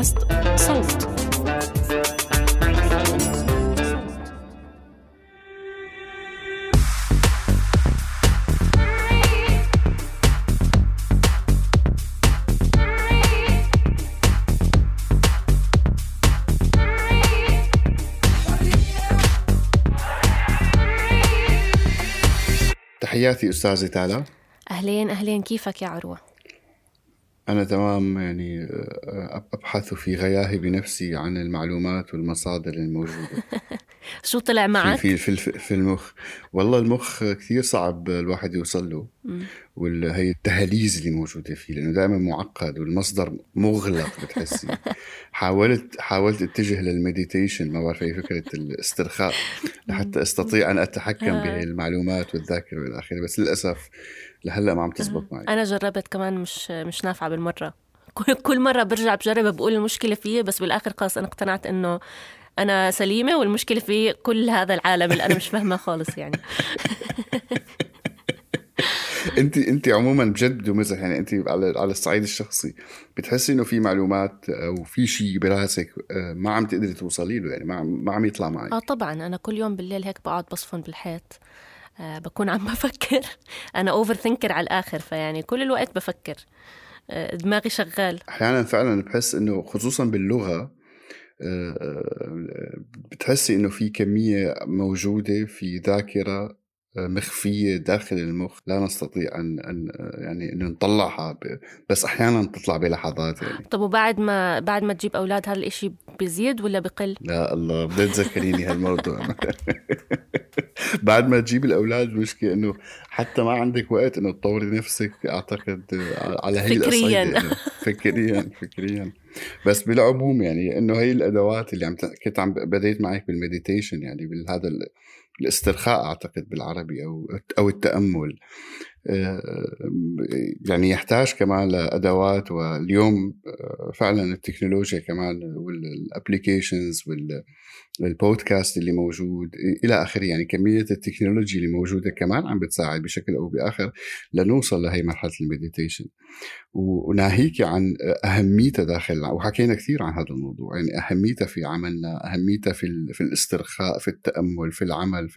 بودكاست صوت. تحياتي أستاذة تالا. أهلين أهلين، كيفك يا عروة؟ أنا تمام، يعني أبحث في غياهب نفسي عن المعلومات والمصادر الموجودة. شو طلع معك؟ في المخ. والله المخ كثير صعب الواحد يوصل له، وهي التهاليز اللي موجودة فيه، لأنه دائما معقد والمصدر مغلق بتحسي. حاولت اتجه للميديتيشن، ما بعرف أي فكرة الاسترخاء لحتى أستطيع أن أتحكم بهي المعلومات والذاكرة والآخرة، بس للأسف لهلا ما عم تزبط معي. أنا جربت كمان مش نافعة بالمرة. كل مرة برجع بجربها بقول المشكلة فيه، بس بالآخر خلاص أنا اقتنعت إنه أنا سليمة والمشكلة في كل هذا العالم اللي أنا مش فاهمة خالص يعني. أنت عموما بجد ومزح، يعني أنت على الصعيد الشخصي بتحسي إنه في معلومات أو في شيء براسك ما عم تقدري توصلي له، يعني ما عم يطلع معي. طبعا أنا كل يوم بالليل هيك بقعد بصفن بالحيط، بكون عم بفكر. أنا أوفر ثينكر على الآخر، فيعني كل الوقت بفكر، دماغي شغال. أحيانا فعلا بحس إنه خصوصا باللغة بتحسي إنه في كمية موجودة في ذاكرة مخفية داخل المخ لا نستطيع أن يعني أن نطلعها، بس أحيانا تطلع بلحظات يعني. طب وبعد ما تجيب أولاد هذا الإشي بيزيد ولا بقل؟ لا الله، بدأت تذكريني هالموضوع. بعد ما تجيب الأولاد مشكلة أنه حتى ما عندك وقت أنه تطوري نفسك، أعتقد على هاي الأصعدة فكريا. بس بالعموم يعني أنه هاي الأدوات اللي كنت عم بديت معك بالميديتيشن، يعني بالهذا الاسترخاء أعتقد بالعربي أو التأمل، يعني يحتاج كمان لأدوات. واليوم فعلا التكنولوجيا كمان والابليكيشنز والبودكاست اللي موجود إلى آخره، يعني كمية التكنولوجيا اللي موجودة كمان عم بتساعد بشكل أو بآخر لنوصل لهي مرحلة الميديتيشن. وناهيك عن أهميتها داخل، وحكينا كثير عن هذا الموضوع، يعني أهميتها في عملنا، أهميتها في الاسترخاء، في التأمل، في العمل،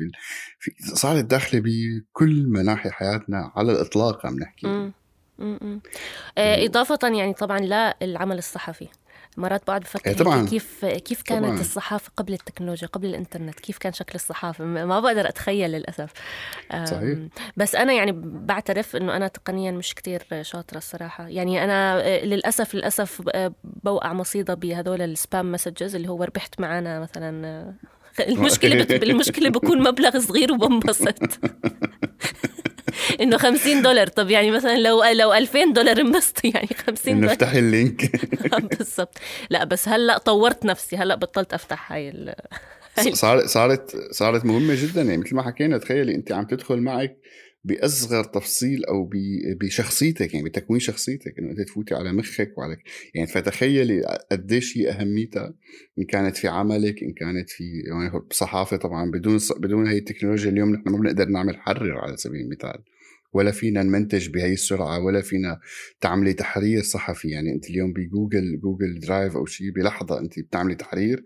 في صارت داخلة بكل مناحي حياتنا على الإطلاق عم نحكي. إضافة يعني طبعا للعمل الصحفي، مرات بعد بفكر كيف كانت الصحافة قبل التكنولوجيا، قبل الإنترنت، كيف كان شكل الصحافة، ما بقدر أتخيل للأسف. صحيح. بس أنا يعني بعترف إنه أنا تقنيا مش كتير شاطرة الصراحة، يعني أنا للأسف بوقع مصيدة بهذول السبام مسجز اللي هو ربحت معانا مثلا. المشكلة بكون مبلغ صغير وبنبسط إنه $50. طب يعني مثلا لو $2000 انبسط، يعني $50 نفتح اللينك. بالضبط. لا بس هلأ طورت نفسي، هلأ بطلت أفتح هاي صارت مهمة جدا، يعني مثل ما حكينا. تخيلي أنت عم تدخل معك بأصغر تفصيل أو بشخصيتك، يعني بتكوين شخصيتك، إنه أنت تفوتي على مخك وعلى يعني. فتخيلي قديش هي أهميتها، إن كانت في عملك، إن كانت في يعني صحافة. طبعا بدون هاي التكنولوجيا اليوم نحن ما بنقدر نعمل حرر على سبيل المثال، ولا فينا نمنتج بهاي السرعة، ولا فينا تعملي تحرير صحفي. يعني أنت اليوم بجوجل درايف أو شيء، بلحظة أنت بتعملي تحرير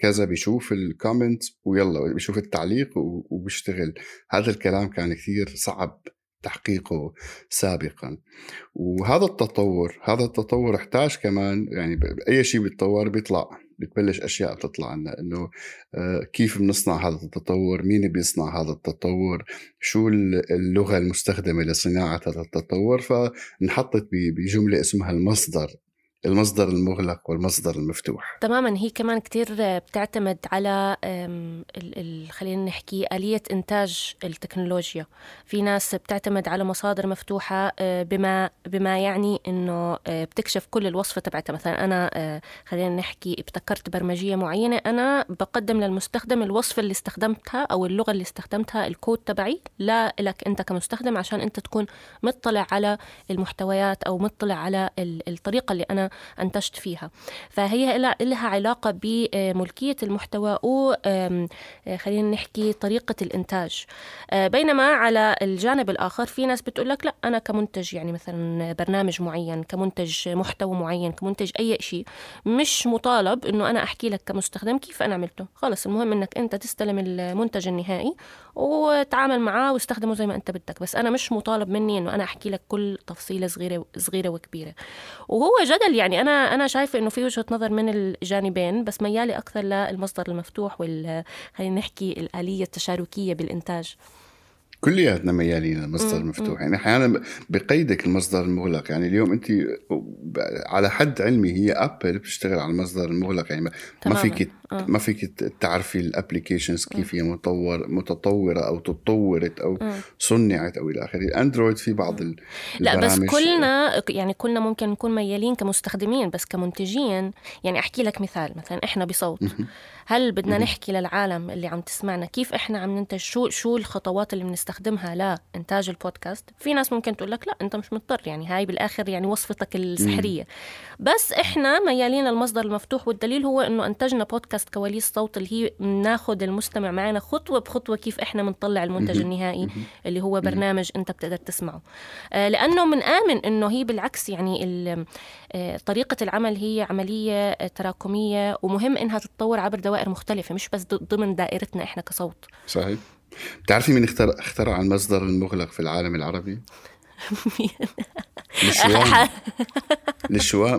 كذا، بيشوف الكومنت ويلا بيشوف التعليق وبيشتغل. هذا الكلام كان كثير صعب تحقيقه سابقا، وهذا التطور احتاج كمان، يعني أي شيء بيتطور بتبلش أشياء تطلع عنا، إنه كيف بنصنع هذا التطور، مين بيصنع هذا التطور، شو اللغة المستخدمة لصناعة هذا التطور. فنحطت بجملة اسمها المصدر المغلق والمصدر المفتوح. تماما. هي كمان كتير بتعتمد على خلينا نحكي آلية إنتاج التكنولوجيا. في ناس بتعتمد على مصادر مفتوحة، بما يعني إنه بتكشف كل الوصفة تبعتها. مثلا أنا خلينا نحكي ابتكرت برمجية معينة، أنا بقدم للمستخدم الوصفة اللي استخدمتها أو اللغة اللي استخدمتها، الكود تبعي لا لك أنت كمستخدم، عشان أنت تكون مطلع على المحتويات أو مطلع على الطريقة اللي أنا أنتجت فيها. فهي لها علاقة بملكية المحتوى وخلينا نحكي طريقة الإنتاج. بينما على الجانب الآخر في ناس بتقول لك لا، أنا كمنتج يعني مثلا برنامج معين، كمنتج محتوى معين، كمنتج أي شيء، مش مطالب أنه أنا أحكي لك كمستخدم كيف أنا عملته، خلص المهم أنك أنت تستلم المنتج النهائي وتعامل معاه واستخدمه زي ما أنت بدك، بس أنا مش مطالب مني أنه أنا أحكي لك كل تفصيلة صغيرة وكبيرة. وهو جدل يعني أنا شايفة أنه في وجهة نظر من الجانبين، بس ميالي أكثر للمصدر المفتوح خلينا نحكي الآلية التشاركية بالإنتاج. كلياتنا ميالين المصدر المفتوح، يعني أحيانا بقيدك المصدر المغلق. يعني اليوم أنت على حد علمي هي أبل بتشتغل على المصدر المغلق، يعني ما فيك تعرفي الابليكيشنز كيف هي متطورة أو تطورت أو صنعت أو إلى آخره. الأندرويد في بعض لا، بس كلنا ممكن نكون ميالين كمستخدمين، بس كمنتجين يعني أحكي لك مثلا إحنا بصوت، هل بدنا نحكي للعالم اللي عم تسمعنا كيف إحنا عم ننتج، شو الخطوات اللي بنستخدمها لإنتاج البودكاست؟ في ناس ممكن تقول لك لا أنت مش مضطر، يعني هاي بالآخر يعني وصفتك السحرية. بس إحنا ميالين المصدر المفتوح، والدليل هو إنه أنتجنا بودكاست كواليس صوت اللي هي بناخد المستمع معنا خطوة بخطوة كيف إحنا بنطلع المنتج النهائي اللي هو برنامج أنت بتقدر تسمعه، لأنه من آمن إنه هي بالعكس يعني طريقة العمل هي عملية تراكمية، ومهم إنها تتطور عبر دوائر مختلفة مش بس ضمن دائرتنا إحنا كصوت. صحيح. بتعرفي مين اخترع المصدر المغلق في العالم العربي؟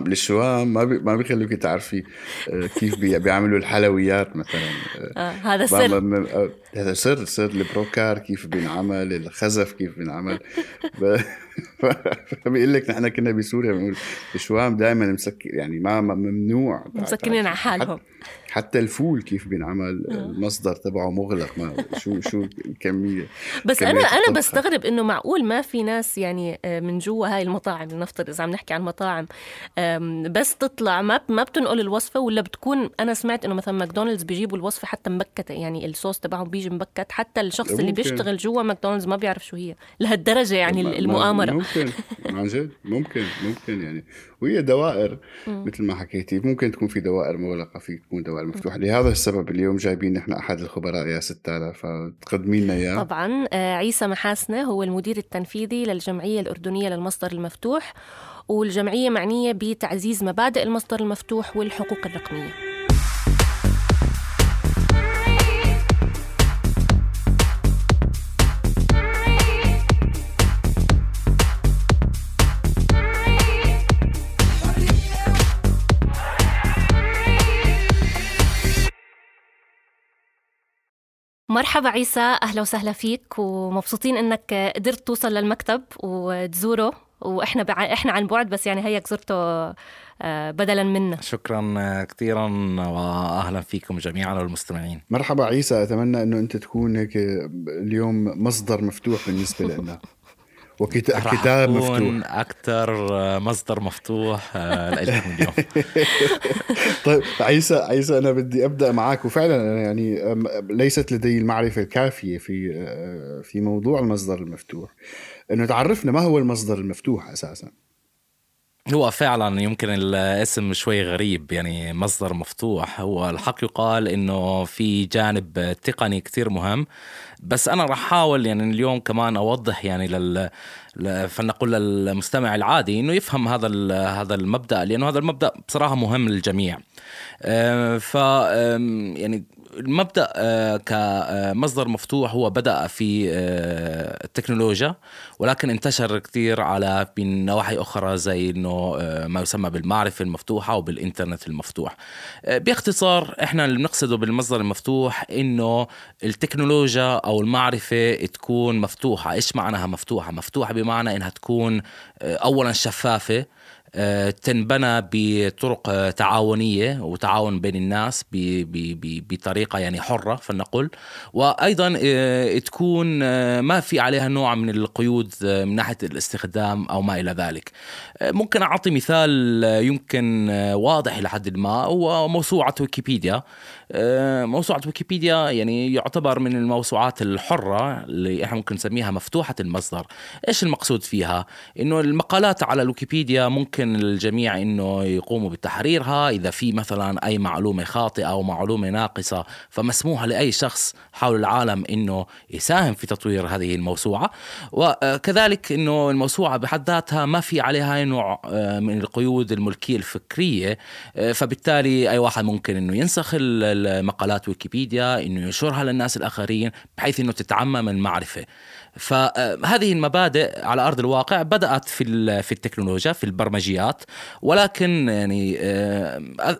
للشوام ما بيخلوك تعرفي كيف بيعملوا الحلويات مثلا. هذا سر، هذا سر البروكار كيف بينعمل، الخزف كيف بينعمل. فبيقول لك نحن كنا بسوريا بنقول الشوام دائما مسكر، يعني ما ممنوع، مسكرين على حالهم. حتى الفول كيف بينعمل المصدر تبعه مغلق، ما شو الكمية. بس أنا بستغرب إنه معقول ما في ناس يعني من جوا هاي المطاعم، لنفترض إذا عم نحكي عن مطاعم، بس تطلع ما بتنقل الوصفة، ولا بتكون أنا سمعت إنه مثلا ماكدونالدز بيجيبوا الوصفة حتى مبكتة، يعني الصوص تبعهم بيجي مبكت، حتى الشخص اللي بيشتغل جوا ماكدونالدز ما بيعرف شو هي لهالدرجة يعني المؤامرة. ممكن عن جد ممكن يعني، وهي دوائر مثل ما حكيتي، ممكن تكون في دوائر مغلقة، في تكون دوائر مفتوحة. لهذا السبب اليوم جايبين نحن أحد الخبراء يا 6000، فتقدمي لنا إياه. طبعا عيسى محاسنة هو المدير التنفيذي للجمعية الأردنية للمصدر المفتوح، والجمعية معنية بتعزيز مبادئ المصدر المفتوح والحقوق الرقمية. مرحبا عيسى، أهلا وسهلا فيك، ومبسوطين أنك قدرت توصل للمكتب وتزوره، وإحنا عن بعد، بس يعني هيك زرته بدلا منا. شكرا كثيرا وأهلا فيكم جميعا والمستمعين. مرحبا عيسى، أتمنى أنه أنت تكون هيك اليوم مصدر مفتوح بالنسبة لنا، وكتاب مفتوح، أكثر مصدر مفتوح لكم اليوم. طيب عيسى أنا بدي أبدأ معك، وفعلا يعني ليست لدي المعرفة الكافية في موضوع المصدر المفتوح، إنه تعرفنا ما هو المصدر المفتوح أساسا. هو فعلا يمكن الاسم شوي غريب، يعني مصدر مفتوح. هو الحق يقال انه في جانب تقني كتير مهم، بس انا راح احاول يعني اليوم كمان اوضح يعني فلنقول للمستمع العادي انه يفهم هذا المبدأ، لانه هذا المبدأ بصراحة مهم للجميع. يعني المبدأ كمصدر مفتوح هو بدأ في التكنولوجيا، ولكن انتشر كثير على نواحي أخرى زي إنه ما يسمى بالمعرفة المفتوحة وبالإنترنت المفتوح. باختصار إحنا اللي بنقصده بالمصدر المفتوح إنه التكنولوجيا أو المعرفة تكون مفتوحة. إيش معناها مفتوحة؟ مفتوحة بمعنى إنها تكون أولا شفافة، تنبنى بطرق تعاونية وتعاون بين الناس بطريقة يعني حرة فلنقل، وأيضا تكون ما في عليها نوع من القيود من ناحية الاستخدام أو ما إلى ذلك. ممكن أعطي مثال يمكن واضح لحد ما، هو موسوعة ويكيبيديا. موسوعة ويكيبيديا يعني يعتبر من الموسوعات الحرة اللي احنا ممكن نسميها مفتوحة المصدر. إيش المقصود فيها؟ إنه المقالات على الويكيبيديا ممكن ممكن الجميع إنه يقوموا بتحريرها. إذا في مثلا أي معلومة خاطئة أو معلومة ناقصة فمسموحة لأي شخص حول العالم إنه يساهم في تطوير هذه الموسوعة. وكذلك إنه الموسوعة بحد ذاتها ما في عليها أي نوع من القيود الملكية الفكرية، فبالتالي أي واحد ممكن إنه ينسخ المقالات ويكيبيديا، إنه ينشرها للناس الآخرين بحيث إنه تتعمم المعرفة. فهذه المبادئ على أرض الواقع بدأت في التكنولوجيا، في البرمجيات، ولكن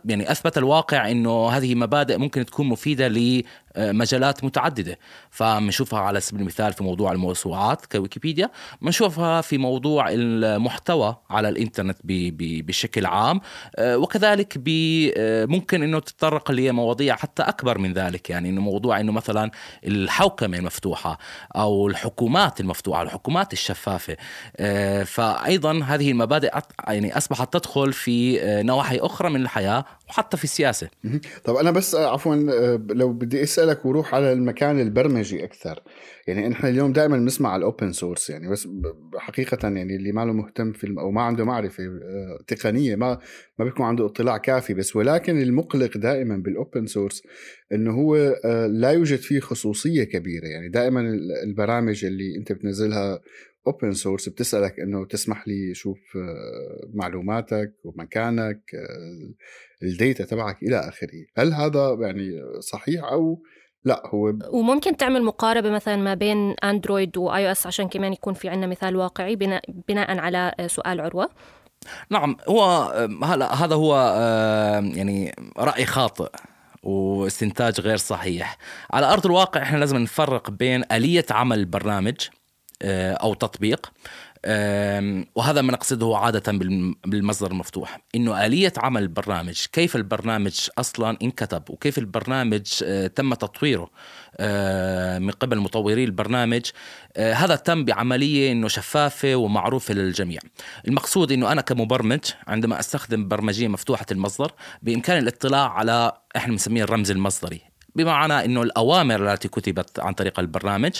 يعني أثبت الواقع إنه هذه مبادئ ممكن تكون مفيدة لمجالات متعددة. فمنشوفها على سبيل المثال في موضوع الموسوعات كويكيبيديا، منشوفها في موضوع المحتوى على الإنترنت بشكل عام، وكذلك ممكن إنه تتطرق لمواضيع حتى أكبر من ذلك، يعني إنه موضوع إنه مثلا الحوكمة المفتوحة أو الحكومات المفتوحة، الحكومات الشفافة. فأيضا هذه المبادئ يعني أصبحت تدخل في نواحي أخرى من الحياة وحتى في السياسة. طب أنا بس عفوا لو بدي أسألك وروح على المكان البرمجي أكثر، يعني إحنا اليوم دائما نسمع على الأوبن سورس، يعني بس حقيقة يعني اللي ما له مهتم في أو ما عنده معرفة تقنية ما بيكون عنده اطلاع كافي بس، ولكن المقلق دائما بالأوبن سورس إنه هو لا يوجد فيه خصوصية كبيرة. يعني دائما البرامج اللي أنت بتنزلها اوبن سورس بتسألك انه تسمح لي شوف معلوماتك ومكانك الديتا تبعك الى اخره. هل هذا يعني صحيح او لا؟ هو وممكن تعمل مقاربة مثلا ما بين اندرويد واي او اس عشان كمان يكون في عندنا مثال واقعي بناء على سؤال عروة. نعم، هو هذا هو يعني رأي خاطئ واستنتاج غير صحيح. على ارض الواقع احنا لازم نفرق بين آلية عمل البرنامج أو تطبيق، وهذا ما نقصده عادة بالمصدر المفتوح، إنه آلية عمل البرنامج، كيف البرنامج أصلاً انكتب وكيف البرنامج تم تطويره من قبل مطوري البرنامج، هذا تم بعملية إنه شفافة ومعروفة للجميع. المقصود إنه أنا كمبرمج عندما أستخدم برمجية مفتوحة المصدر بإمكاني الاطلاع على إحنا بنسميه الرمز المصدري، بمعنى إنه الأوامر التي كتبت عن طريق البرنامج،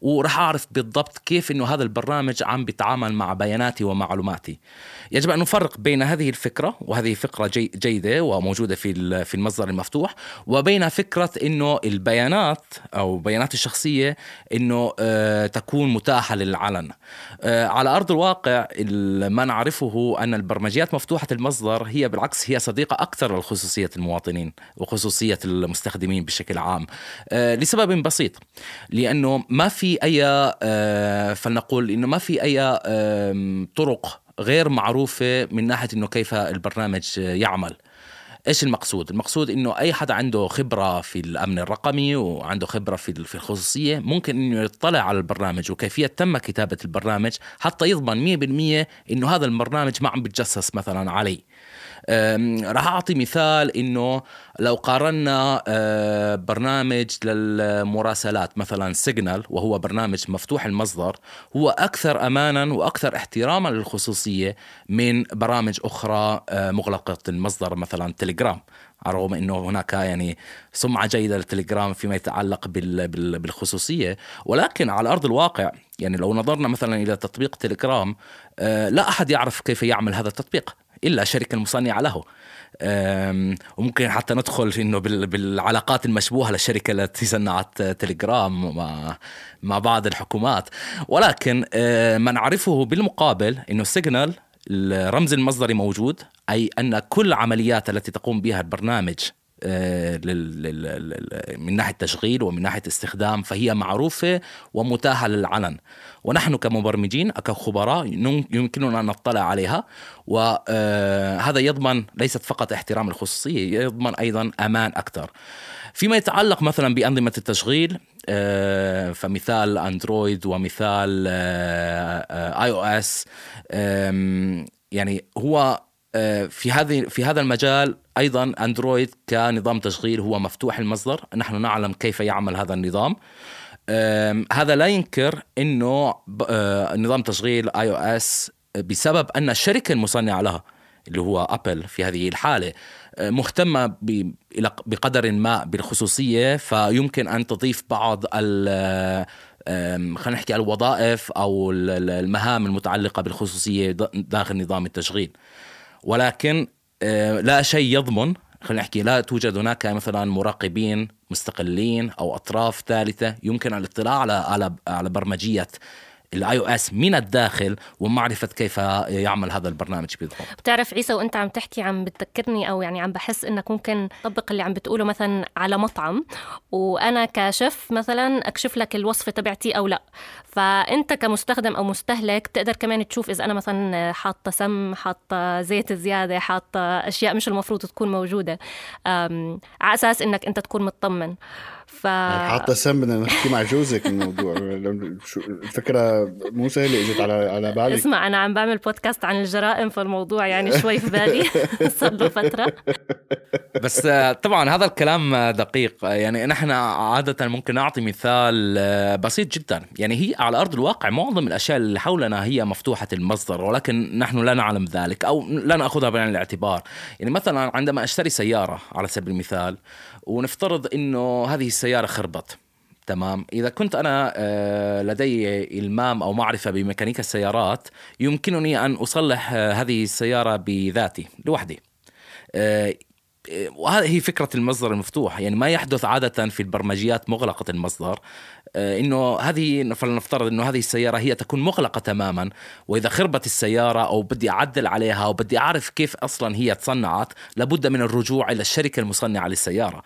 ورح أعرف بالضبط كيف إنه هذا البرنامج عم بيتعامل مع بياناتي ومعلوماتي. يجب أن نفرق بين هذه الفكرة، وهذه فكرة جيدة وموجودة في المصدر المفتوح، وبين فكرة إنه البيانات أو بيانات الشخصية إنه تكون متاحة للعلن. على أرض الواقع ما نعرفه أن البرمجيات مفتوحة المصدر هي بالعكس هي صديقة أكثر لخصوصية المواطنين وخصوصية المستخدمين بشكل عام، لسبب بسيط، لأنه ما في أي فلنقول إنه ما في أي طرق غير معروفة من ناحية إنه كيف البرنامج يعمل. إيش المقصود؟ المقصود إنه أي حد عنده خبرة في الأمن الرقمي وعنده خبرة في الخصوصية ممكن إنه يطلع على البرنامج وكيفية تم كتابة البرنامج حتى يضمن 100% إنه هذا البرنامج ما عم بتجسس مثلا عليه. راح أعطي مثال، إنه لو قارنا برنامج للمراسلات مثلا سيجنال، وهو برنامج مفتوح المصدر، هو أكثر أمانا وأكثر احتراما للخصوصية من برامج أخرى مغلقة المصدر مثلا تليجرام، رغم أنه هناك يعني سمعة جيدة للتليجرام فيما يتعلق بالخصوصية. ولكن على أرض الواقع يعني لو نظرنا مثلا إلى تطبيق تليجرام، لا أحد يعرف كيف يعمل هذا التطبيق إلا الشركة المصنعة له. وممكن حتى ندخل إنه بالعلاقات المشبوهة للشركة التي صنعت تليجرام مع بعض الحكومات. ولكن ما نعرفه بالمقابل إنه سيجنال الرمز المصدري موجود، أي أن كل عمليات التي تقوم بها البرنامج من ناحية تشغيل ومن ناحية استخدام فهي معروفة ومتاحة للعلن، ونحن كمبرمجين كخبراء يمكننا أن نطلع عليها. وهذا يضمن ليست فقط احترام الخصوصية، يضمن أيضا أمان أكثر. فيما يتعلق مثلا بأنظمة التشغيل، فمثال أندرويد ومثال آي أو إس، يعني هو في هذا المجال أيضا أندرويد كنظام تشغيل هو مفتوح المصدر، نحن نعلم كيف يعمل هذا النظام. هذا لا ينكر أنه نظام تشغيل آي أو إس بسبب أن الشركة المصنعة لها اللي هو أبل في هذه الحالة مهتمة بقدر ما بالخصوصية، فيمكن أن تضيف بعض خلينا نحكي على الوظائف أو المهام المتعلقة بالخصوصية داخل نظام التشغيل. ولكن لا شيء يضمن، خلينا نحكي لا توجد هناك مثلا مراقبين مستقلين أو أطراف ثالثة يمكن الاطلاع على برمجية الاي او اس من الداخل ومعرفه كيف يعمل هذا البرنامج بالضبط. بتعرف عيسى وانت عم تحكي عم بتذكرني او يعني عم بحس انك ممكن تطبق اللي عم بتقوله مثلا على مطعم، وانا كشف مثلا اكشف لك الوصفه تبعتي او لا، فانت كمستخدم او مستهلك تقدر كمان تشوف اذا انا مثلا حاطه سم، حاطه زيت زياده، حاطه اشياء مش المفروض تكون موجوده، على اساس انك انت تكون مطمن. حاطه سم، بدنا نحكي مع جوزك الموضوع. الفكره مو سهله اجت على بالي. اسمع، انا عم بعمل بودكاست عن الجرائم، فالموضوع يعني شوي في بالي صار له فتره. بس طبعا هذا الكلام دقيق، يعني نحن عاده ممكن نعطي مثال بسيط جدا، يعني هي على ارض الواقع معظم الاشياء اللي حولنا هي مفتوحه المصدر، ولكن نحن لا نعلم ذلك او لا ناخذها بعين الاعتبار. يعني مثلا عندما اشتري سياره على سبيل المثال، ونفترض انه هذه السيارة خربت، تمام، إذا كنت أنا لدي إلمام أو معرفة بميكانيكا السيارات يمكنني أن أصلح هذه السيارة بذاتي لوحدي. وهذه هي فكرة المصدر المفتوح. يعني ما يحدث عادة في البرمجيات مغلقة المصدر، إنه هذه فلنفترض إنه هذه السيارة هي تكون مغلقة تماما، وإذا خربت السيارة أو بدي أعدل عليها أو بدي أعرف كيف أصلا هي تصنعت، لابد من الرجوع إلى الشركة المصنعة للسيارة.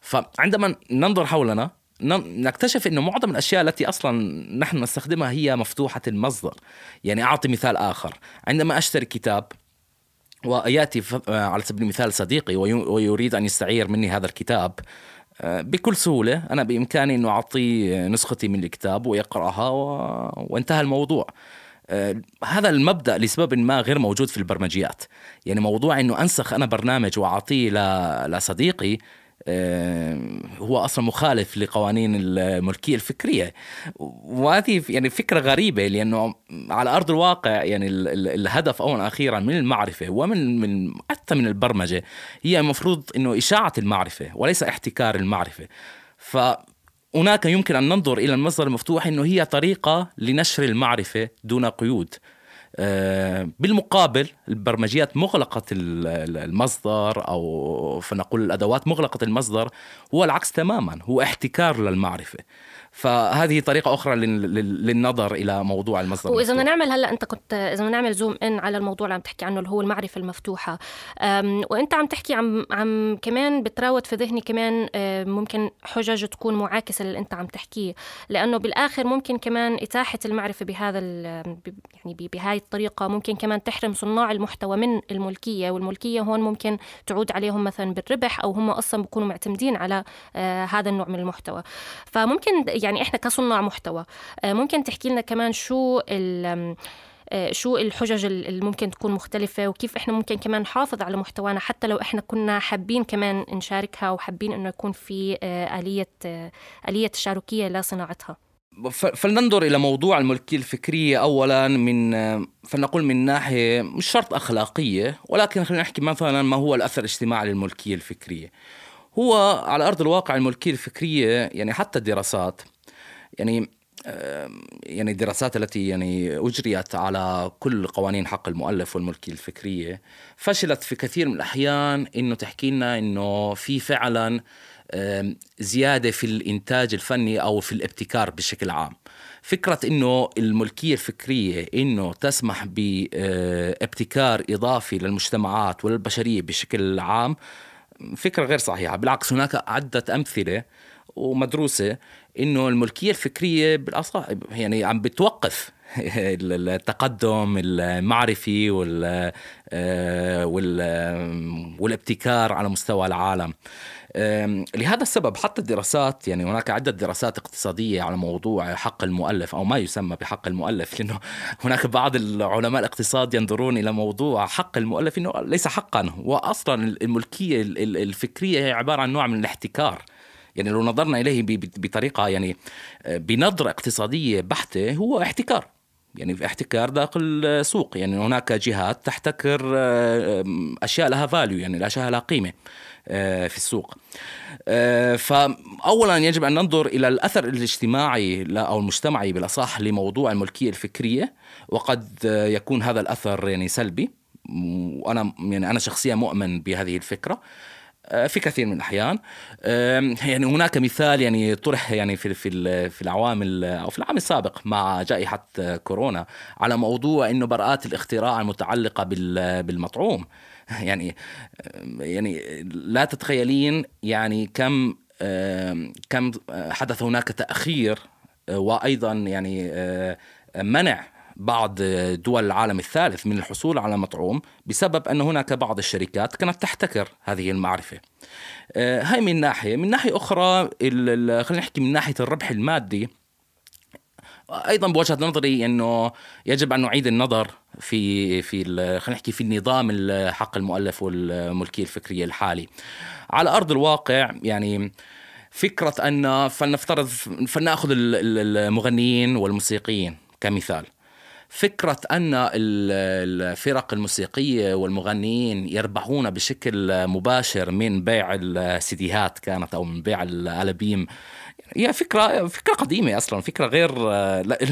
فعندما ننظر حولنا نكتشف إنه معظم الأشياء التي أصلا نحن نستخدمها هي مفتوحة المصدر. يعني أعطي مثال آخر، عندما أشتري كتاب ويأتي على سبيل المثال صديقي ويريد أن يستعير مني هذا الكتاب، بكل سهولة أنا بإمكاني أن أعطيه نسختي من الكتاب ويقرأها وانتهى الموضوع. هذا المبدأ لسبب ما غير موجود في البرمجيات. يعني موضوع أنه أنسخ أنا برنامج وأعطيه لصديقي هو أصلا مخالف لقوانين الملكية الفكرية، وهذه يعني فكرة غريبة، لأنه على أرض الواقع يعني الهدف أولا أخيرا من المعرفة ومن حتى من البرمجة هي المفروض أنه إشاعة المعرفة وليس احتكار المعرفة. فهناك يمكن أن ننظر إلى المصدر المفتوح أنه هي طريقة لنشر المعرفة دون قيود. بالمقابل البرمجيات مغلقة المصدر، أو فنقول الأدوات مغلقة المصدر، هو العكس تماما، هو احتكار للمعرفة. فهذه طريقة أخرى للنظر إلى موضوع المصدر. وإذا بدنا نعمل هلا، أنت كنت إذا بدنا نعمل زوم إن على الموضوع اللي عم تحكي عنه اللي هو المعرفة المفتوحة، وأنت عم تحكي عم كمان بتراود في ذهني كمان ممكن حجج تكون معاكسة للي أنت عم تحكيه، لأنه بالآخر ممكن كمان إتاحة المعرفة بهذا يعني بهاي الطريقة ممكن كمان تحرم صناع المحتوى من الملكية، والملكية هون ممكن تعود عليهم مثلا بالربح، أو هم أصلا بيكونوا معتمدين على هذا النوع من المحتوى. فممكن يعني إحنا كصناع محتوى ممكن تحكي لنا كمان شو الحجج اللي ممكن تكون مختلفة، وكيف إحنا ممكن كمان نحافظ على محتوانا حتى لو إحنا كنا حابين كمان نشاركها وحابين إنه يكون في آلية تشاركية لصناعتها. فلننظر إلى موضوع الملكية الفكرية أولاً فلنقول من ناحية مش شرط أخلاقية، ولكن خلينا نحكي مثلاً ما هو الأثر الاجتماعي للملكية الفكرية. هو على أرض الواقع الملكية الفكرية، يعني حتى الدراسات، يعني الدراسات التي يعني أجريت على كل قوانين حق المؤلف والملكية الفكرية فشلت في كثير من الأحيان إنه تحكي لنا إنه في فعلاً زيادة في الإنتاج الفني أو في الابتكار بشكل عام. فكرة إنه الملكية الفكرية إنه تسمح بابتكار إضافي للمجتمعات وللبشرية بشكل عام فكرة غير صحيحة. بالعكس هناك عدة أمثلة ومدروسة إنه الملكية الفكرية بالأصل يعني عم بتوقف التقدم المعرفي والابتكار على مستوى العالم. لهذا السبب حتى الدراسات، يعني هناك عدة دراسات اقتصادية على موضوع حق المؤلف أو ما يسمى بحق المؤلف، لأنه هناك بعض العلماء الاقتصاد ينظرون إلى موضوع حق المؤلف إنه ليس حقا، وأصلا الملكية الفكرية هي عبارة عن نوع من الاحتكار. يعني لو نظرنا إليه بطريقة يعني بنظرة اقتصادية بحتة هو احتكار، يعني احتكار داخل السوق. يعني هناك جهات تحتكر أشياء لها فاليو، يعني الأشياء لها قيمة، في السوق. فأولا يجب أن ننظر إلى الأثر الاجتماعي أو المجتمعي بالأصح لموضوع الملكية الفكرية، وقد يكون هذا الأثر يعني سلبي، وأنا يعني أنا شخصيا مؤمن بهذه الفكرة في كثير من الأحيان. يعني هناك مثال يعني طرح يعني في العوامل أو في العام السابق مع جائحة كورونا على موضوع إنه براءات الاختراع المتعلقة بالمطعوم، يعني لا تتخيلين يعني كم حدث هناك تأخير، وأيضا يعني منع بعض دول العالم الثالث من الحصول على مطعوم بسبب أن هناك بعض الشركات كانت تحتكر هذه المعرفة. هاي من ناحية. من ناحية أخرى خلينا نحكي من ناحية الربح المادي، أيضا بوجهة نظري أنه يجب أن نعيد النظر في النظام الحق المؤلف والملكية الفكرية الحالي على أرض الواقع. يعني فكرة أن فلنأخذ المغنيين والموسيقيين كمثال، فكرة أن الفرق الموسيقية والمغنيين يربحون بشكل مباشر من بيع السيديهات كانت أو من بيع الألبيم، هي فكرة قديمة أصلاً، فكرة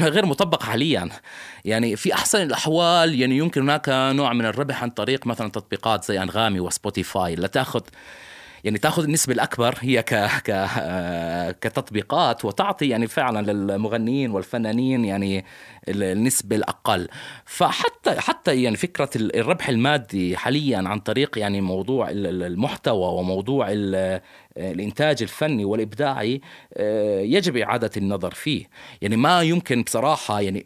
غير مطبقة حالياً. يعني في أحسن الأحوال يعني يمكن هناك نوع من الربح عن طريق مثلاً تطبيقات زي أنغامي وسبوتيفاي، لا تأخذ النسبة الأكبر هي كتطبيقات، وتعطي يعني فعلا للمغنيين والفنانين يعني النسبة الأقل. فحتى يعني فكرة الربح المادي حاليا عن طريق يعني موضوع المحتوى وموضوع الإنتاج الفني والإبداعي يجب إعادة النظر فيه. يعني ما يمكن بصراحة يعني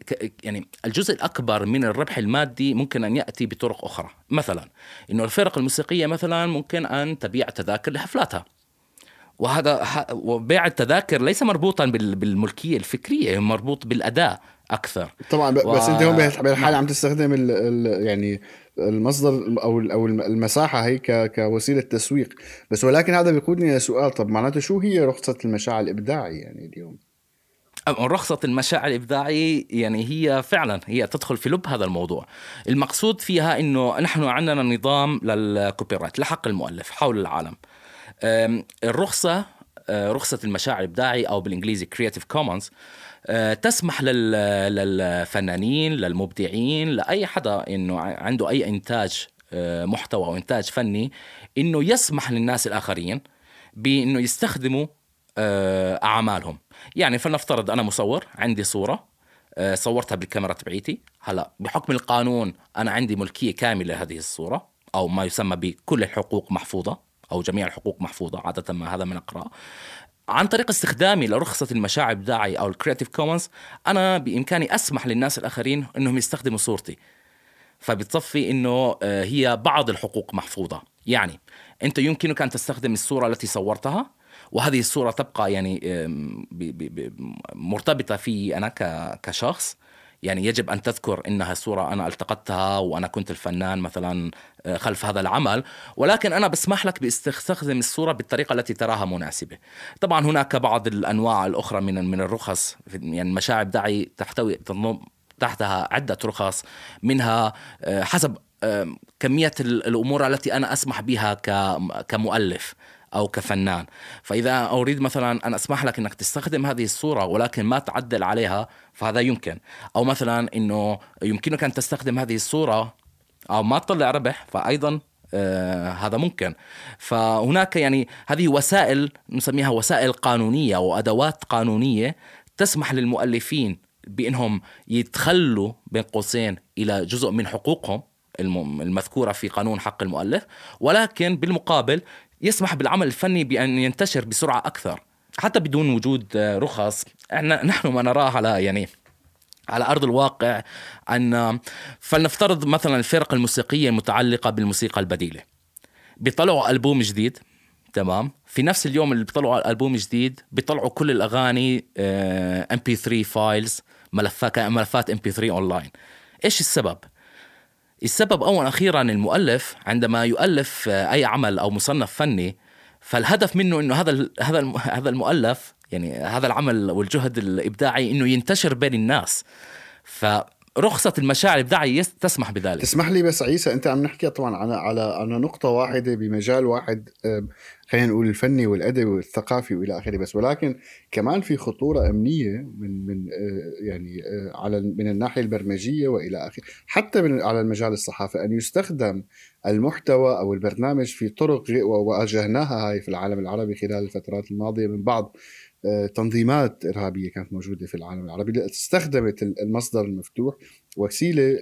الجزء الأكبر من الربح المادي ممكن أن يأتي بطرق أخرى، مثلا إنه الفرق الموسيقية مثلا ممكن أن تبيع تذاكر لحفلاتها، وبيع التذاكر ليس مربوطا بالملكية الفكرية، مربوط بالأداء أكثر طبعا. بس أنت هون بالحالة عم تستخدم يعني المصدر أو المساحة هي كوسيلة تسويق بس، ولكن هذا بيقودني لسؤال، طب معناته شو هي رخصة المشاع الإبداعي يعني اليوم؟ رخصة المشاع الإبداعي يعني هي فعلا هي تدخل في لب هذا الموضوع. المقصود فيها إنه نحن عندنا نظام للكوبيرايت لحق المؤلف حول العالم. رخصة المشاع الإبداعي أو بالإنجليزي Creative Commons تسمح للفنانين للمبدعين لأي حدا إنه عنده أي إنتاج محتوى أو إنتاج فني إنه يسمح للناس الآخرين بإنه يستخدموا أعمالهم. يعني فلنفترض أنا مصور عندي صورة صورتها بالكاميرا تبعيتي، هلا بحكم القانون أنا عندي ملكية كاملة هذه الصورة، أو ما يسمى بكل الحقوق محفوظة أو جميع الحقوق محفوظة عادة ما هذا من أقرأ. عن طريق استخدامي لرخصة المشاع الإبداعي أو الكرياتيف كومنز أنا بإمكاني أسمح للناس الآخرين أنهم يستخدموا صورتي، فبتصفي أنه هي بعض الحقوق محفوظة. يعني أنت يمكنك أن تستخدم الصورة التي صورتها، وهذه الصورة تبقى يعني مرتبطة في أنا كشخص، يعني يجب أن تذكر إنها صورة أنا التقطتها وأنا كنت الفنان مثلا خلف هذا العمل، ولكن أنا بسمح لك باستخدام الصورة بالطريقة التي تراها مناسبة. طبعا هناك بعض الأنواع الأخرى من الرخص، يعني المشاع الإبداعي تنضم تحتها عدة رخص، منها حسب كمية الأمور التي أنا أسمح بها كمؤلف أو كفنان. فإذا أريد مثلا أن أسمح لك أنك تستخدم هذه الصورة ولكن ما تعدل عليها فهذا يمكن، أو مثلا أنه يمكنك أن تستخدم هذه الصورة أو ما تطلع ربح فأيضا هذا ممكن. فهناك يعني هذه وسائل نسميها وسائل قانونية وأدوات قانونية تسمح للمؤلفين بأنهم يتخلوا بين قوسين إلى جزء من حقوقهم المذكورة في قانون حق المؤلف، ولكن بالمقابل يسمح بالعمل الفني بأن ينتشر بسرعة أكثر حتى بدون وجود رخص. نحن ما نراه على أرض الواقع أن فلنفترض مثلا الفرق الموسيقية المتعلقة بالموسيقى البديلة بيطلعوا ألبوم جديد، تمام، في نفس اليوم اللي بيطلعوا ألبوم جديد بيطلعوا كل الأغاني MP3 فايلز، ملفات MP3 أونلاين. إيش السبب؟ السبب أولا أخيرا المؤلف عندما يؤلف أي عمل أو مصنف فني فالهدف منه إنه هذا المؤلف يعني هذا العمل والجهد الإبداعي إنه ينتشر بين الناس، ف رخصة المشاعر الإبداعية تسمح بذلك. تسمح لي بس عيسى، أنت عم نحكي طبعا على نقطة واحدة بمجال واحد، خلينا نقول الفني والأدبي والثقافي وإلى آخره، بس ولكن كمان في خطورة أمنية من يعني على من الناحية البرمجية وإلى آخره، حتى على المجال الصحافة، أن يستخدم المحتوى أو البرنامج في طرق، وواجهناها هاي في العالم العربي خلال الفترات الماضية من بعض تنظيمات إرهابية كانت موجودة في العالم العربي استخدمت المصدر المفتوح وسيلة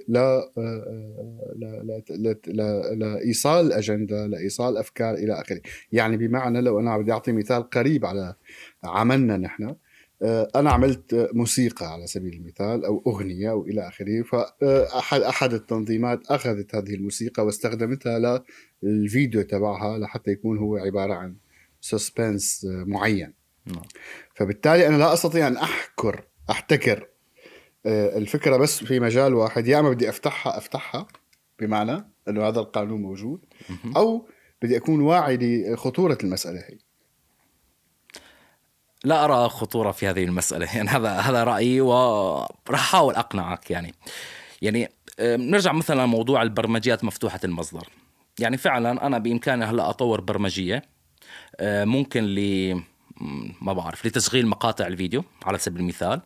لإيصال أجندة، لإيصال أفكار إلى آخره. يعني بمعنى لو أنا بدي أعطي مثال قريب على عملنا نحن، أنا عملت موسيقى على سبيل المثال أو أغنية أو إلى آخره، فأحد التنظيمات أخذت هذه الموسيقى واستخدمتها للفيديو تبعها لحتى يكون هو عبارة عن سسبنس معين. فبالتالي أنا لا أستطيع أن أحتكر الفكرة بس في مجال واحد، يا أما بدي أفتحها بمعنى أنه هذا القانون موجود، أو بدي أكون واعي لخطورة المسألة هي. لا أرى خطورة في هذه المسألة، يعني هذا رأيي، ورح أحاول أقنعك. يعني نرجع مثلا موضوع البرمجيات مفتوحة المصدر. يعني فعلا أنا بإمكاني هلا أطور برمجية ممكن لتشغيل مقاطع الفيديو على سبيل المثال،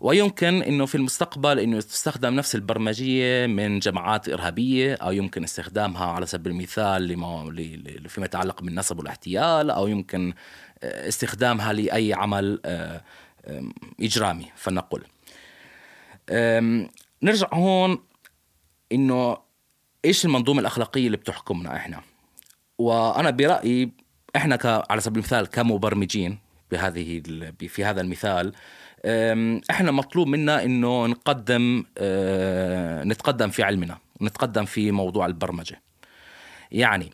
ويمكن أنه في المستقبل أنه تستخدم نفس البرمجية من جماعات إرهابية، أو يمكن استخدامها على سبيل المثال فيما يتعلق بالنصب والاحتيال، أو يمكن استخدامها لأي عمل إجرامي. فلنقل نرجع هون أنه إيش المنظومة الأخلاقية اللي بتحكمنا إحنا. وأنا برأيي إحنا على سبيل المثال كمبرمجين في هذا المثال، إحنا مطلوب منا إنه نتقدم في علمنا، نتقدم في موضوع البرمجة. يعني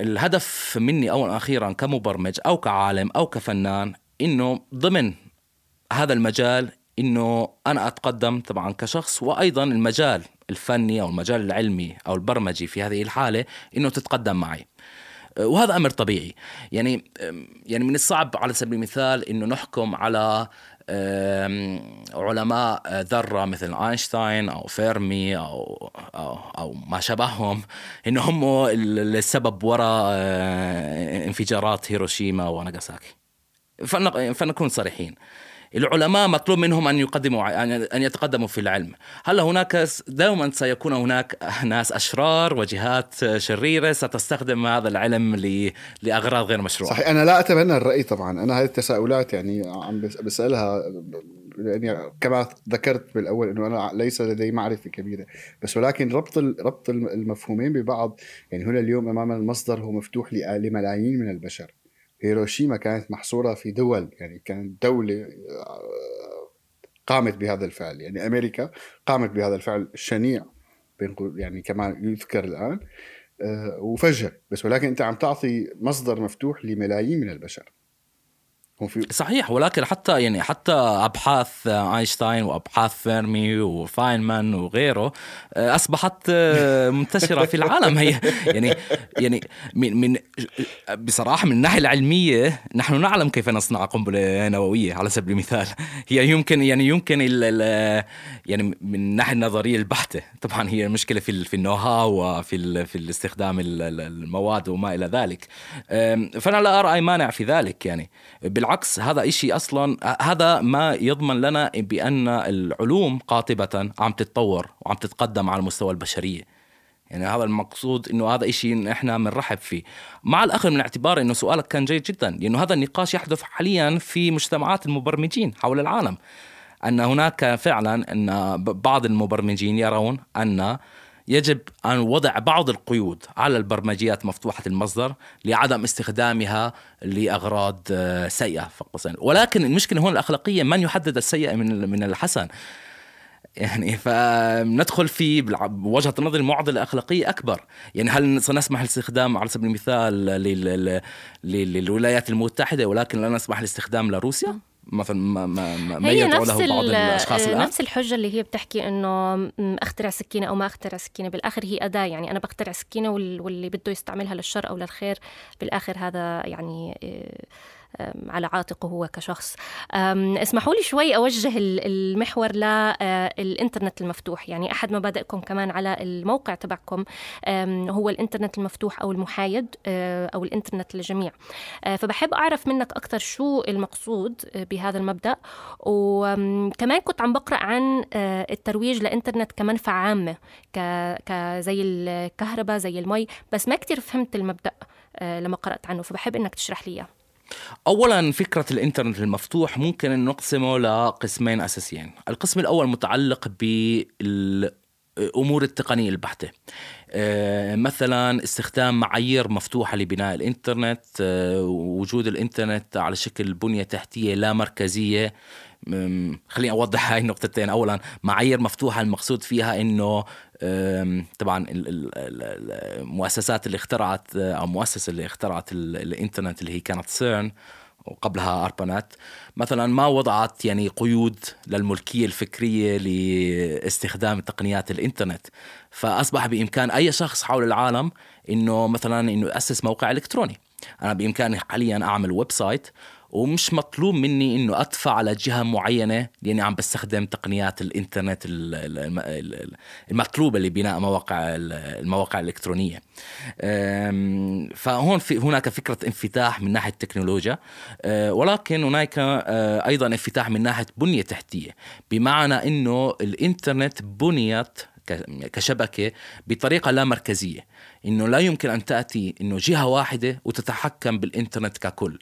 الهدف مني أولا أخيرا كمبرمج أو كعالم أو كفنان، إنه ضمن هذا المجال إنه أنا أتقدم طبعا كشخص، وأيضا المجال الفني أو المجال العلمي أو البرمجي في هذه الحالة إنه تتقدم معي، وهذا أمر طبيعي. يعني من الصعب على سبيل المثال إنه نحكم على علماء ذرة مثل اينشتاين أو فيرمي أو ما شابههم إنه هم السبب وراء انفجارات هيروشيما وناغاساكي. فنكون صريحين، العلماء مطلوب منهم أن يتقدموا في العلم. هل هناك دوما سيكون هناك ناس أشرار وجهات شريرة ستستخدم هذا العلم لأغراض غير مشروعة؟ صحيح، أنا لا أتبنى الرأي طبعا، أنا هذه التساؤلات يعني عم بسألها، يعني كما ذكرت بالأول أنه أنا ليس لدي معرفة كبيرة، بس ولكن ربط المفهومين ببعض. يعني هنا اليوم أمامنا المصدر هو مفتوح لملايين من البشر. هيروشيما كانت محصورة في دول، يعني كانت دولة قامت بهذا الفعل، يعني أمريكا قامت بهذا الفعل الشنيع يعني كما يذكر الآن، وفجر. بس ولكن أنت عم تعطي مصدر مفتوح لملايين من البشر. صحيح، ولكن حتى أبحاث أينشتاين وأبحاث فيرمي وفاينمان وغيره أصبحت منتشرة في العالم. هي يعني من بصراحة من الناحية العلمية نحن نعلم كيف نصنع قنبلة نووية على سبيل المثال. هي يمكن يعني من الناحية النظرية البحتة طبعا هي المشكلة في النوها وفي الاستخدام المواد وما إلى ذلك. فأنا لا أرى أي مانع في ذلك، يعني بالعكس هذا إشي أصلا، هذا ما يضمن لنا بأن العلوم قاطبة عم تتطور وعم تتقدم على المستوى البشرية. يعني هذا المقصود، إنه هذا إشي إحنا منرحب فيه، مع الأخذ من الاعتبار إنه سؤالك كان جيد جدا، لأنه هذا النقاش يحدث حاليا في مجتمعات المبرمجين حول العالم، أن هناك فعلا أن بعض المبرمجين يرون أن يجب أن وضع بعض القيود على البرمجيات مفتوحة المصدر لعدم استخدامها لأغراض سيئة فقط. ولكن المشكلة هون الأخلاقية، من يحدد السيئة من الحسن؟ يعني فندخل في وجهة نظر معضلة أخلاقية أكبر. يعني هل سنسمح الاستخدام على سبيل المثال للولايات المتحدة ولكن لا نسمح الاستخدام لروسيا؟ مثلا ما يدعو له بعض الاشخاص الان نفس الحجه اللي هي بتحكي انه اخترع سكينه او ما اخترع سكينه، بالاخر هي اداه. يعني انا بخترع سكينه واللي بده يستعملها للشر او للخير بالاخر هذا يعني على عاتقه هو كشخص. اسمحوا لي شوي أوجه المحور للإنترنت المفتوح. يعني أحد مبادئكم كمان على الموقع تبعكم هو الإنترنت المفتوح أو المحايد أو الإنترنت للجميع. فبحب أعرف منك أكثر شو المقصود بهذا المبدأ. وكمان كنت عم بقرأ عن الترويج لإنترنت كمنفعة عامة كزي الكهرباء زي المي، بس ما كتير فهمت المبدأ لما قرأت عنه، فبحب إنك تشرح لي. أولاً فكرة الإنترنت المفتوح ممكن أن نقسمه لقسمين أساسيين. القسم الأول متعلق بالأمور التقنية البحتة، مثلاً استخدام معايير مفتوحة لبناء الإنترنت، وجود الإنترنت على شكل بنية تحتية لا مركزية. خليني أوضح هاي النقطتين. أولاً معايير مفتوحة المقصود فيها إنه طبعاً المؤسسات اللي اخترعت أو مؤسسة اللي اخترعت الإنترنت اللي هي كانت سيرن وقبلها أربانات مثلاً ما وضعت يعني قيود للملكية الفكرية لاستخدام تقنيات الإنترنت، فأصبح بإمكان أي شخص حول العالم إنه مثلاً إنه يأسس موقع إلكتروني. أنا بإمكاني حالياً أعمل ويب سايت ومش مطلوب مني إنه أدفع على جهة معينة لأني عم بستخدم تقنيات الإنترنت المطلوبة لبناء المواقع الإلكترونية. فهون هناك فكرة انفتاح من ناحية التكنولوجيا، ولكن هناك أيضا انفتاح من ناحية بنية تحتية، بمعنى إنه الإنترنت بنيت كشبكة بطريقة لا مركزية، إنه لا يمكن أن تأتي إنه جهة واحدة وتتحكم بالإنترنت ككل.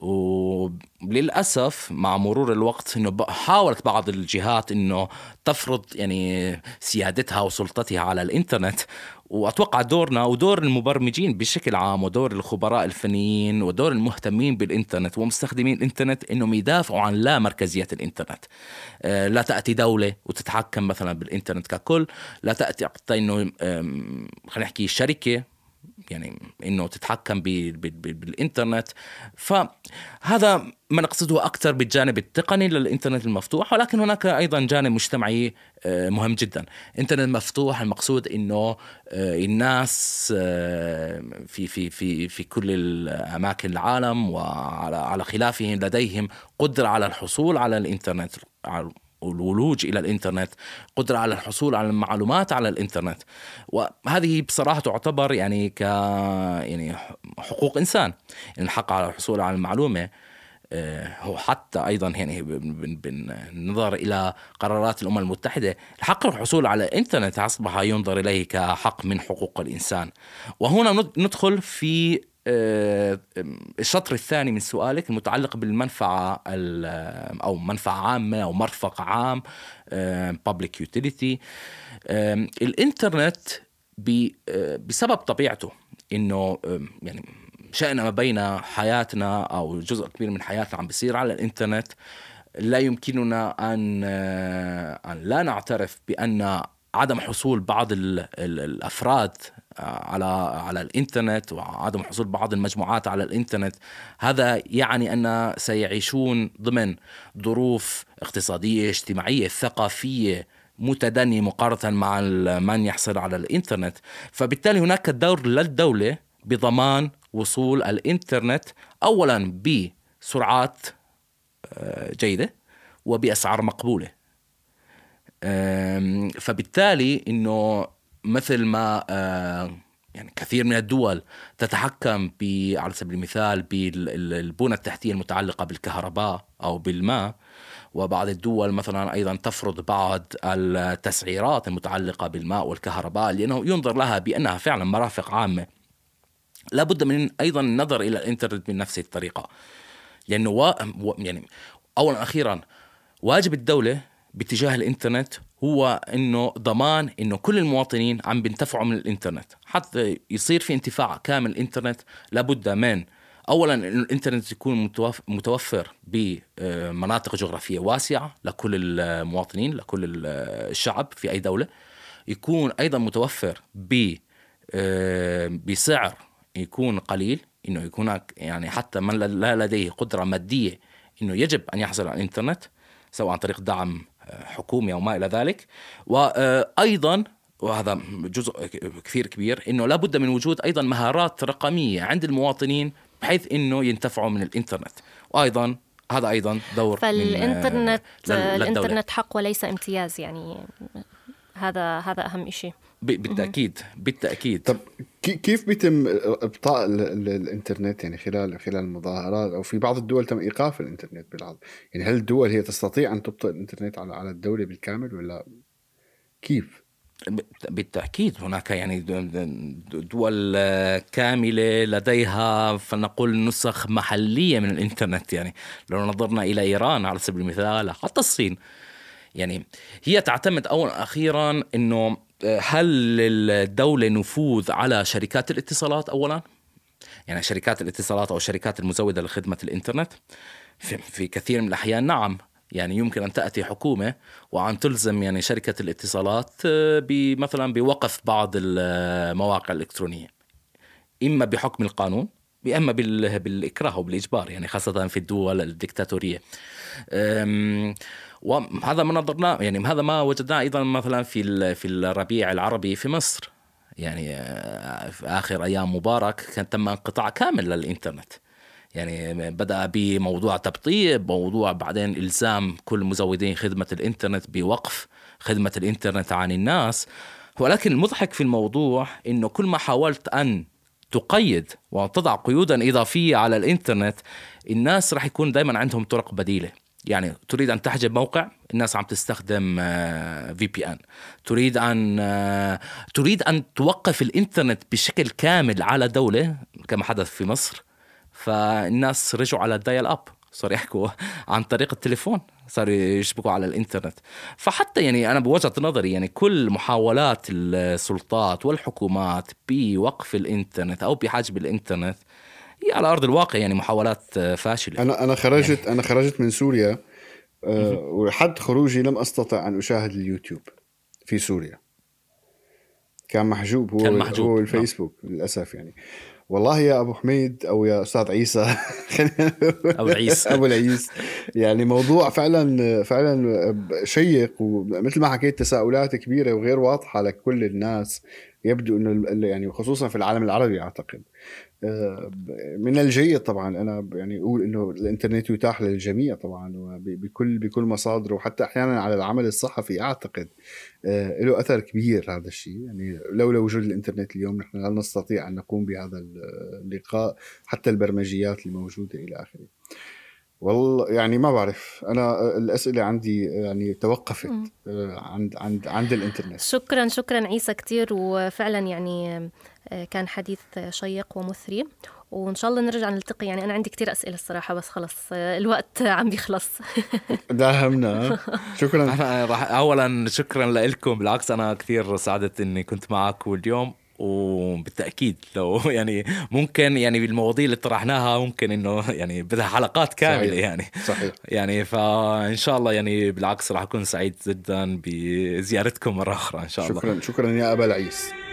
وللأسف مع مرور الوقت إنه حاولت بعض الجهات إنه تفرض يعني سيادتها وسلطتها على الإنترنت، وأتوقع دورنا ودور المبرمجين بشكل عام ودور الخبراء الفنيين ودور المهتمين بالإنترنت ومستخدمين الإنترنت إنهم يدافعوا عن لا مركزية الإنترنت. لا تأتي دولة وتتحكم مثلا بالإنترنت ككل، لا تأتي حتى إنه خلينا نحكي شركة يعني إنه تتحكم بالإنترنت. فهذا ما نقصده أكثر بالجانب التقني للإنترنت المفتوح، ولكن هناك أيضا جانب مجتمعي مهم جدا. إنترنت مفتوح المقصود إنه الناس في في في في كل الأماكن العالم وعلى خلافهم لديهم قدرة على الحصول على الإنترنت، والولوج إلى الإنترنت، قدرة على الحصول على المعلومات على الإنترنت. وهذه بصراحة تعتبر يعني يعني حقوق إنسان، يعني الحق على الحصول على المعلومة. هو حتى أيضا يعني بالنظر إلى قرارات الأمم المتحدة الحق الحصول على الإنترنت أصبح ينظر إليه كحق من حقوق الإنسان. وهنا ندخل في الشطر الثاني من سؤالك المتعلق بالمنفعة أو منفعة عامة أو مرفق عام public utility. الإنترنت بسبب طبيعته إنه يعني شأن ما بين حياتنا أو جزء كبير من حياتنا عم بيصير على الإنترنت، لا يمكننا أن لا نعترف بأن عدم حصول بعض الأفراد على الإنترنت وعدم حصول بعض المجموعات على الإنترنت هذا يعني أن سيعيشون ضمن ظروف اقتصادية اجتماعية ثقافية متدنية مقارنة مع من يحصل على الإنترنت. فبالتالي هناك دور للدولة بضمان وصول الإنترنت أولا بسرعات جيدة وبأسعار مقبولة. فبالتالي إنه مثل ما يعني كثير من الدول تتحكم على سبيل المثال بالبنى التحتية المتعلقة بالكهرباء أو بالماء، وبعض الدول مثلا أيضا تفرض بعض التسعيرات المتعلقة بالماء والكهرباء لأنه ينظر لها بأنها فعلا مرافق عامة، لابد من أيضا النظر إلى الإنترنت من نفس الطريقة. لأنه يعني أولا أخيرا واجب الدولة باتجاه الإنترنت هو إنه ضمان إنه كل المواطنين عم بينتفعوا من الإنترنت. حتى يصير في انتفاع كامل الإنترنت لابد من أولاً الإنترنت يكون متوفر بمناطق جغرافية واسعة لكل المواطنين لكل الشعب في أي دولة، يكون أيضاً متوفر بسعر يكون قليل، إنه يكون يعني حتى من لا لديه قدرة مادية إنه يجب أن يحصل على الإنترنت سواء عن طريق دعم حكومي أو ما إلى ذلك. وأيضا وهذا جزء كثير كبير إنه لابد من وجود أيضا مهارات رقمية عند المواطنين بحيث انه ينتفعوا من الانترنت. وايضا هذا ايضا دور فالانترنت الانترنت حق وليس امتياز، يعني هذا اهم شيء. بالتاكيد. طب كيف بيتم ابطاء الانترنت يعني خلال المظاهرات؟ او في بعض الدول تم ايقاف الانترنت بالعض، يعني هل الدول هي تستطيع ان تبطئ الانترنت على الدوله بالكامل ولا كيف؟ بالتأكيد هناك يعني دول كاملة لديها فنقول نسخ محلية من الإنترنت. يعني لو نظرنا إلى إيران على سبيل المثال، حتى الصين، يعني هي تعتمد أولا أخيرا أنه هل الدولة نفوذ على شركات الاتصالات أولا، يعني شركات الاتصالات أو الشركات المزودة لخدمة الإنترنت في كثير من الأحيان نعم، يعني يمكن أن تأتي حكومة وأن تلزم يعني شركة الاتصالات مثلا بوقف بعض المواقع الإلكترونية، إما بحكم القانون إما بالإكراه وبالإجبار، يعني خاصة في الدول الدكتاتورية. وهذا ما نظرناه، يعني هذا ما وجدناه أيضا مثلا في الربيع العربي في مصر، يعني في آخر أيام مبارك كان تم انقطاع كامل للإنترنت، يعني بدأ بموضوع تبطيء، موضوع بعدين إلزام كل مزودين خدمة الإنترنت بوقف خدمة الإنترنت عن الناس. ولكن المضحك في الموضوع إنه كل ما حاولت أن تقيد وتضع قيودا إضافية على الإنترنت، الناس راح يكون دائما عندهم طرق بديلة. يعني تريد أن تحجب موقع، الناس عم تستخدم VPN. تريد أن توقف الإنترنت بشكل كامل على دولة كما حدث في مصر، فالناس رجعوا على الدايل أب، صار يحكوا عن طريق التليفون، صار يشبكوا على الإنترنت. فحتى يعني أنا بوجهة نظري يعني كل محاولات السلطات والحكومات بوقف الإنترنت أو بحجب الإنترنت هي على أرض الواقع يعني محاولات فاشلة. أنا خرجت من سوريا، وحد خروجي لم أستطع أن أشاهد اليوتيوب في سوريا، كان محجوب. هو الفيسبوك للأسف. يعني والله يا أبو حميد أو يا أستاذ عيسى أبو العيس يعني موضوع فعلا شيق، ومثل ما حكيت تساؤلات كبيرة وغير واضحة لكل الناس. يبدو أنه يعني خصوصا في العالم العربي أعتقد من الجيد طبعا أنا يعني أقول أنه الإنترنت يتاح للجميع طبعا بكل مصادره، وحتى أحيانا على العمل الصحفي أعتقد له أثر كبير هذا الشيء. يعني لولا وجود الإنترنت اليوم نحن لا نستطيع أن نقوم بهذا اللقاء، حتى البرمجيات الموجودة إلى آخره. والله يعني ما بعرف، أنا الأسئلة عندي يعني توقفت عند الإنترنت. شكرا عيسى كتير، وفعلا يعني كان حديث شيق ومثري، وإن شاء الله نرجع نلتقي. يعني أنا عندي كتير أسئلة الصراحة، بس خلص الوقت عم بيخلص. داهمنا. شكرا. أولا شكرا لكم، بالعكس أنا كتير سعدت أني كنت معاكم اليوم، وبالتأكيد لو يعني ممكن يعني بالمواضيع اللي طرحناها ممكن إنه يعني بدها حلقات كاملة. صحيح. يعني صحيح. يعني فإن شاء الله يعني بالعكس راح أكون سعيد جدا بزيارتكم مرة أخرى إن شاء الله. شكرا يا أبل عيس.